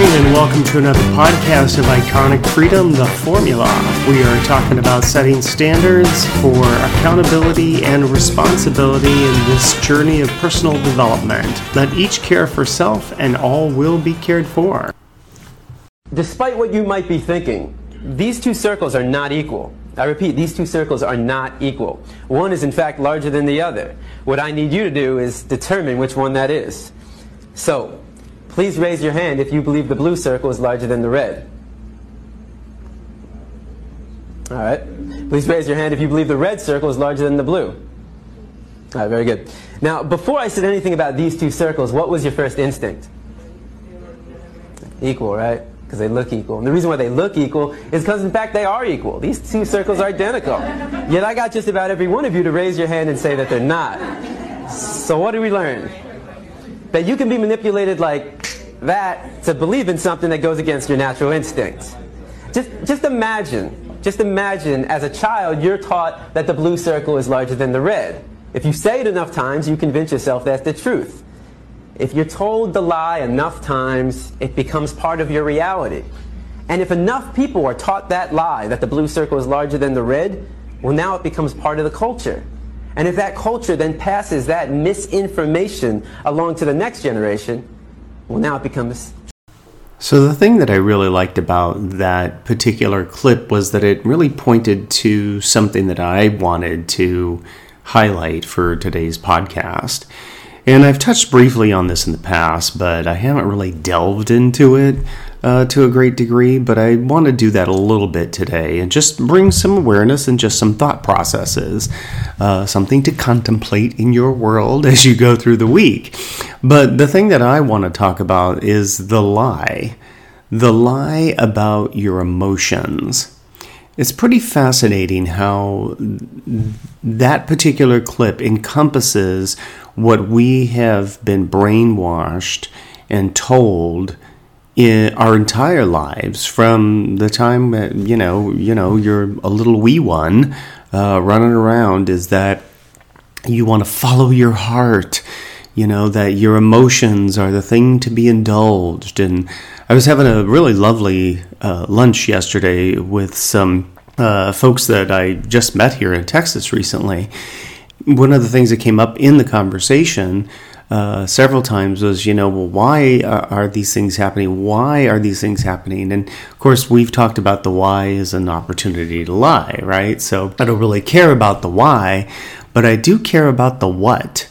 listening, and welcome to another podcast of Iconic Freedom, The Formula. We are talking about setting standards for accountability and responsibility in this journey of personal development. Let each care for self, and all will be cared for. Despite what you might be thinking, these two circles are not equal. I repeat, these two circles are not equal. One is in fact larger than the other. What I need you to do is determine which one that is. So, please raise your hand if you believe the blue circle is larger than the red. All right. Please raise your hand if you believe the red circle is larger than the blue. All right, very good. Now, before I said anything about these two circles, what was your first instinct? Equal, right? Because they look equal. And the reason why they look equal is because, in fact, they are equal. These two circles are identical. Yet I got just about every one of you to raise your hand and say that they're not. So what did we learn? That you can be manipulated like that to believe in something that goes against your natural instincts. Just imagine as a child you're taught that the blue circle is larger than the red. If you say it enough times, you convince yourself that's the truth. If you're told the lie enough times, it becomes part of your reality. And if enough people are taught that lie, that the blue circle is larger than the red, well, now it becomes part of the culture. And if that culture then passes that misinformation along to the next generation, well, now it becomes... So the thing that I really liked about that particular clip was that it really pointed to something that I wanted to highlight for today's podcast. And I've touched briefly on this in the past, but I haven't really delved into it to a great degree, but I want to do that a little bit today and just bring some awareness and just some thought processes, something to contemplate in your world as you go through the week. But the thing that I want to talk about is the lie about your emotions. It's pretty fascinating how that particular clip encompasses what we have been brainwashed and told in our entire lives from the time that, you know, you're a little wee one running around, is that you want to follow your heart, you know, that your emotions are the thing to be indulged. And I was having a really lovely lunch yesterday with some folks that I just met here in Texas recently. One of the things that came up in the conversation several times was, well, why are these things happening? Why are these things happening? And, of course, we've talked about the why is an opportunity to lie, right? So I don't really care about the why, but I do care about the what.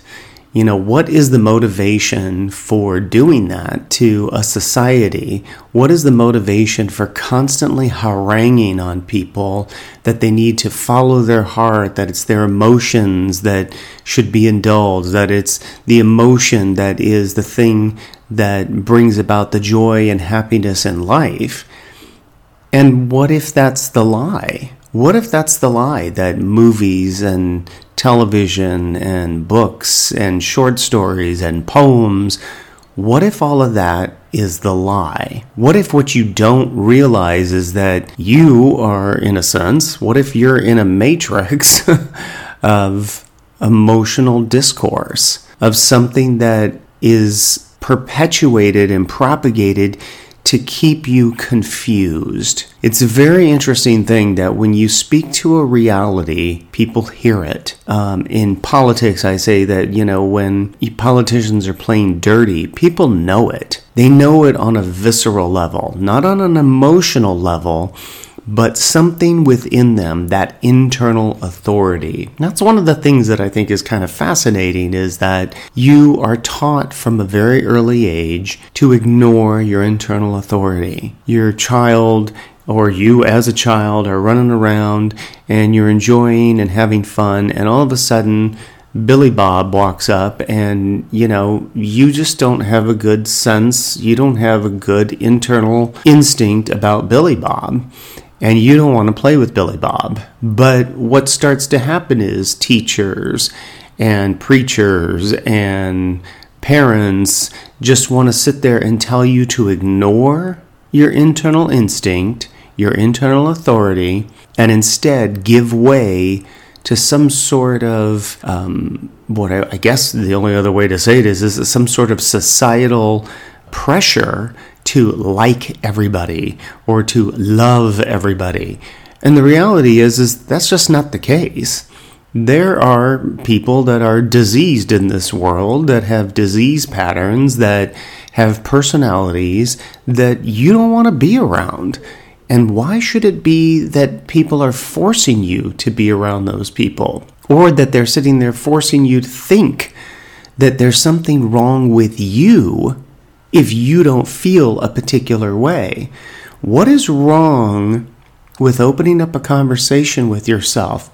You know, what is the motivation for doing that to a society? What is the motivation for constantly haranguing on people that they need to follow their heart, that it's their emotions that should be indulged, that it's the emotion that is the thing that brings about the joy and happiness in life? And what if that's the lie? What if that's the lie that movies and television and books and short stories and poems, what if all of that is the lie? What if what you don't realize is that you are, in a sense, what if you're in a matrix of emotional discourse, of something that is perpetuated and propagated to keep you confused? It's a very interesting thing that when you speak to a reality, people hear it. In politics, I say that, when politicians are playing dirty, people know it. They know it on a visceral level, not on an emotional level, but something within them, that internal authority. And that's one of the things that I think is kind of fascinating, is that you are taught from a very early age to ignore your internal authority. Your child, or you as a child, are running around and you're enjoying and having fun, and all of a sudden Billy Bob walks up and, you just don't have a good sense, you don't have a good internal instinct about Billy Bob. And you don't want to play with Billy Bob. But what starts to happen is teachers and preachers and parents just want to sit there and tell you to ignore your internal instinct, your internal authority, and instead give way to some sort of, I guess the only other way to say it is some sort of societal pressure to like everybody or to love everybody. And the reality is that's just not the case. There are people that are diseased in this world, that have disease patterns, that have personalities that you don't want to be around. And why should it be that people are forcing you to be around those people? Or that they're sitting there forcing you to think that there's something wrong with you if you don't feel a particular way? What is wrong with opening up a conversation with yourself?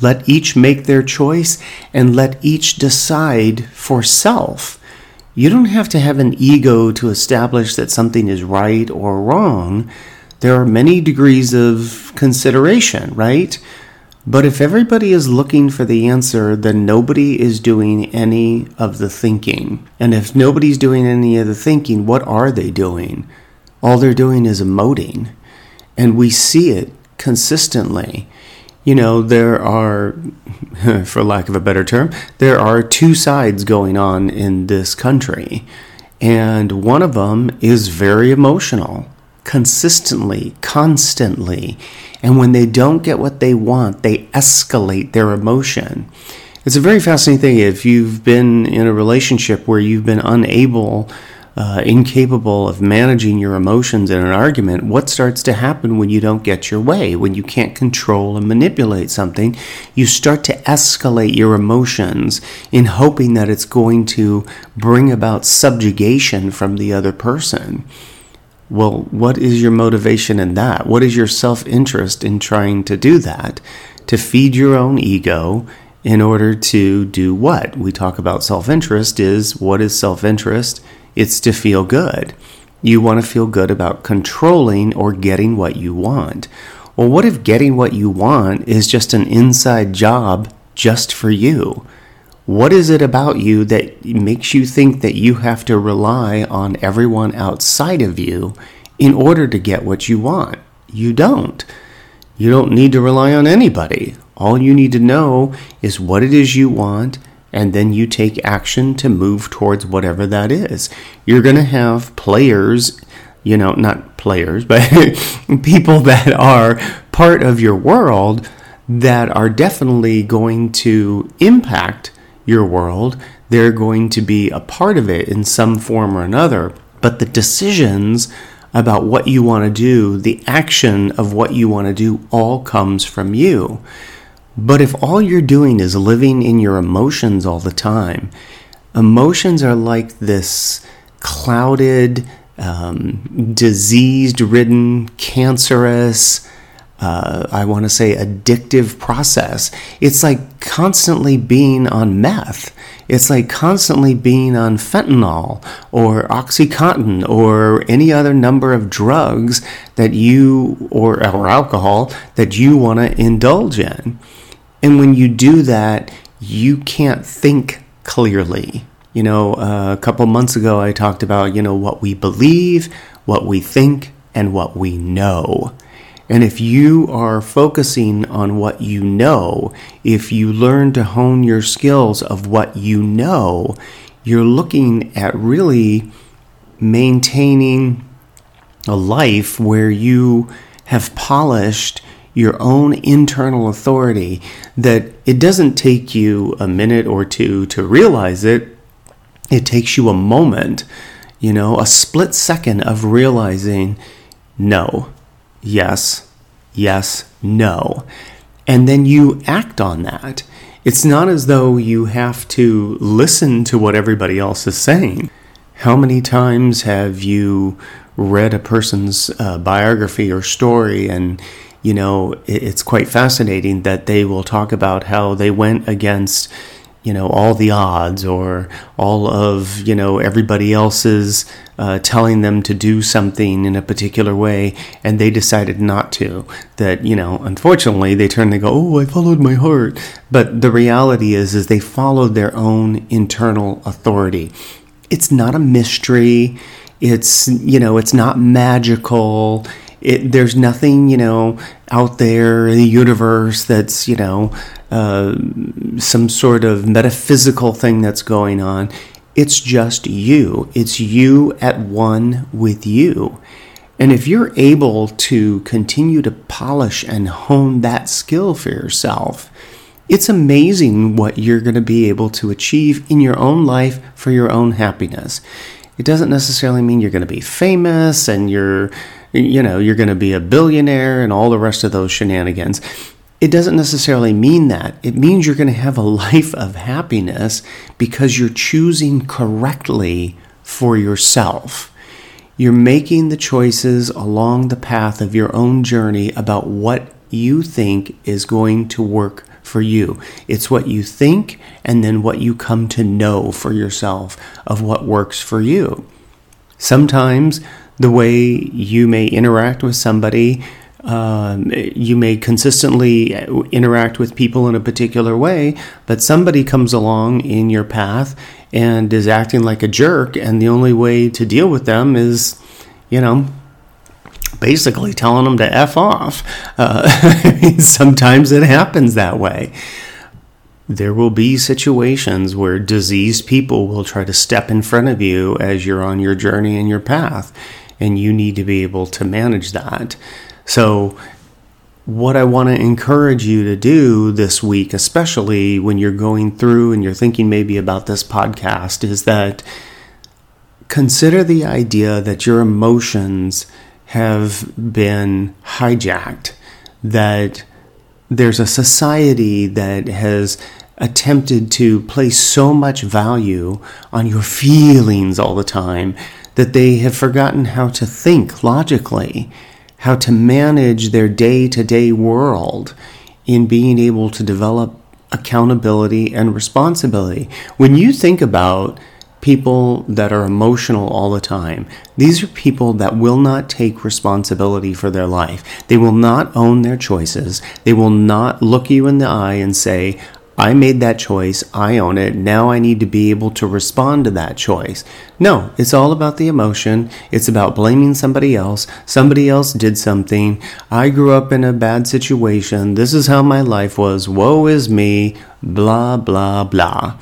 Let each make their choice and let each decide for self. You don't have to have an ego to establish that something is right or wrong. There are many degrees of consideration, right? But if everybody is looking for the answer, then nobody is doing any of the thinking. And if nobody's doing any of the thinking, what are they doing? All they're doing is emoting. And we see it consistently. You know, there are, for lack of a better term, there are two sides going on in this country. And one of them is very emotional. Consistently, constantly. And when they don't get what they want, they escalate their emotion. It's a very fascinating thing. If you've been in a relationship where you've been incapable of managing your emotions in an argument, what starts to happen when you don't get your way, when you can't control and manipulate something? You start to escalate your emotions in hoping that it's going to bring about subjugation from the other person. Well, what is your motivation in that? What is your self-interest in trying to do that? To feed your own ego in order to do what? We talk about self-interest is, what is self-interest? It's to feel good. You want to feel good about controlling or getting what you want. Well, what if getting what you want is just an inside job just for you? What is it about you that makes you think that you have to rely on everyone outside of you in order to get what you want? You don't. You don't need to rely on anybody. All you need to know is what it is you want, and then you take action to move towards whatever that is. You're going to have players, you know, not players, but people that are part of your world that are definitely going to impact your world. They're going to be a part of it in some form or another, but the decisions about what you want to do, the action of what you want to do, all comes from you. But if all you're doing is living in your emotions all the time, emotions are like this clouded, disease-ridden, cancerous, addictive process. It's like constantly being on meth. It's like constantly being on fentanyl or OxyContin or any other number of drugs that you, or alcohol, that you want to indulge in. And when you do that, you can't think clearly. You know, a couple months ago, I talked about, you know, what we believe, what we think, and what we know. And if you are focusing on what you know, if you learn to hone your skills of what you know, you're looking at really maintaining a life where you have polished your own internal authority, that it doesn't take you a minute or two to realize it. It takes you a moment, you know, a split second of realizing, no. Yes, yes, no. And then you act on that. It's not as though you have to listen to what everybody else is saying. How many times have you read a person's biography or story, and, you know, it's quite fascinating that they will talk about how they went against, you know, all the odds or all of, you know, everybody else's telling them to do something in a particular way, and they decided not to. That, you know, unfortunately, they turn and they go, oh, I followed my heart. But the reality is they followed their own internal authority. It's not a mystery. It's, you know, it's not magical. There's nothing, you know, out there in the universe that's, you know, some sort of metaphysical thing that's going on. It's just you. It's you at one with you. And if you're able to continue to polish and hone that skill for yourself, it's amazing what you're going to be able to achieve in your own life for your own happiness. It doesn't necessarily mean you're going to be famous and you're going to be a billionaire and all the rest of those shenanigans. It doesn't necessarily mean that. It means you're going to have a life of happiness because you're choosing correctly for yourself. You're making the choices along the path of your own journey about what you think is going to work for you. It's what you think and then what you come to know for yourself of what works for you. Sometimes the way you may interact with somebody, you may consistently interact with people in a particular way, but somebody comes along in your path and is acting like a jerk, and the only way to deal with them is, basically telling them to F off. Sometimes it happens that way. There will be situations where diseased people will try to step in front of you as you're on your journey and your path, and you need to be able to manage that. So what I want to encourage you to do this week, especially when you're going through and you're thinking maybe about this podcast, is that consider the idea that your emotions have been hijacked, that there's a society that has attempted to place so much value on your feelings all the time that they have forgotten how to think logically, how to manage their day-to-day world in being able to develop accountability and responsibility. When you think about people that are emotional all the time, these are people that will not take responsibility for their life. They will not own their choices. They will not look you in the eye and say, I made that choice, I own it, now I need to be able to respond to that choice. No, it's all about the emotion. It's about blaming somebody else. Somebody else did something. I grew up in a bad situation. This is how my life was. Woe is me. Blah, blah, blah.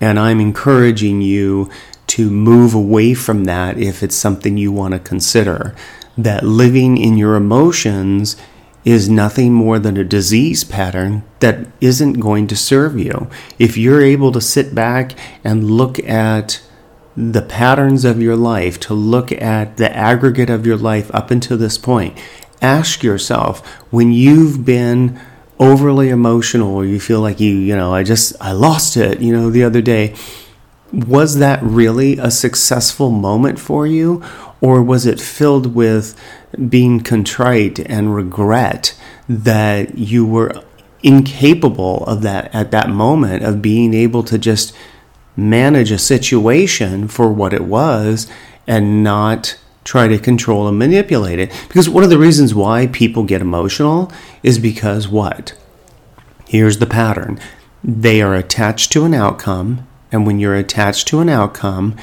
And I'm encouraging you to move away from that if it's something you want to consider. That living in your emotions is nothing more than a disease pattern that isn't going to serve you. If you're able to sit back and look at the patterns of your life, to look at the aggregate of your life up until this point, ask yourself, when you've been overly emotional, or you feel like I lost it, the other day, was that really a successful moment for you? Or was it filled with being contrite and regret that you were incapable of that at that moment of being able to just manage a situation for what it was and not try to control and manipulate it? Because one of the reasons why people get emotional is because what? Here's the pattern. They are attached to an outcome, and when you're attached to an outcome,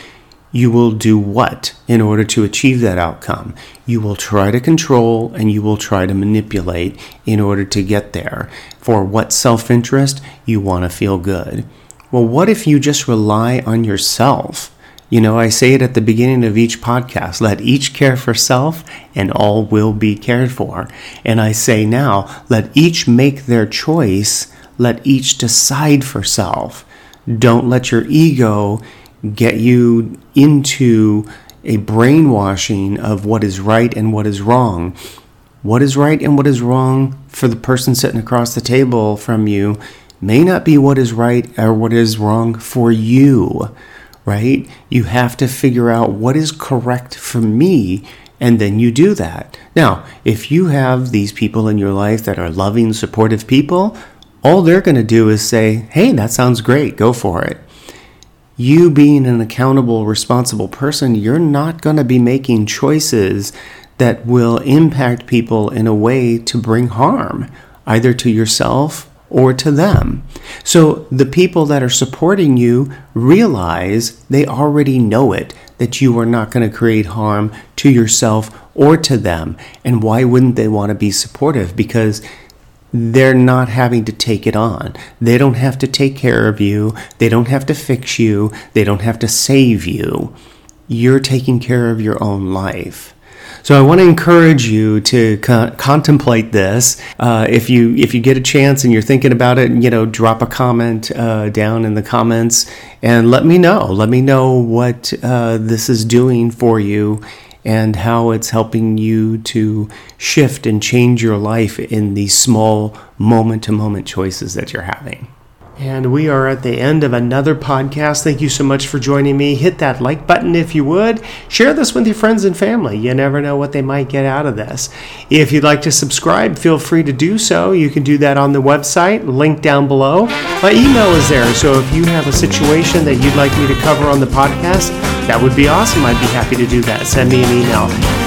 you will do what in order to achieve that outcome? You will try to control and you will try to manipulate in order to get there. For what self-interest? You want to feel good. Well, what if you just rely on yourself? I say it at the beginning of each podcast, let each care for self and all will be cared for. And I say now, let each make their choice, let each decide for self. Don't let your ego get you into a brainwashing of what is right and what is wrong. What is right and what is wrong for the person sitting across the table from you may not be what is right or what is wrong for you. Right? You have to figure out what is correct for me, and then you do that. Now, if you have these people in your life that are loving, supportive people, all they're going to do is say, hey, that sounds great, go for it. You being an accountable, responsible person, you're not going to be making choices that will impact people in a way to bring harm, either to yourself or to them. So the people that are supporting you realize they already know it, that you are not going to create harm to yourself or to them. And why wouldn't they want to be supportive? Because they're not having to take it on. They don't have to take care of you. They don't have to fix you. They don't have to save you. You're taking care of your own life. So I want to encourage you to contemplate this. If you get a chance and you're thinking about it, you know, drop a comment down in the comments and let me know. Let me know what this is doing for you and how it's helping you to shift and change your life in these small moment-to-moment choices that you're having. And we are at the end of another podcast. Thank you so much for joining me. Hit that like button if you would. Share this with your friends and family. You never know what they might get out of this. If you'd like to subscribe, feel free to do so. You can do that on the website, link down below. My email is there, so if you have a situation that you'd like me to cover on the podcast, that would be awesome. I'd be happy to do that. Send me an email.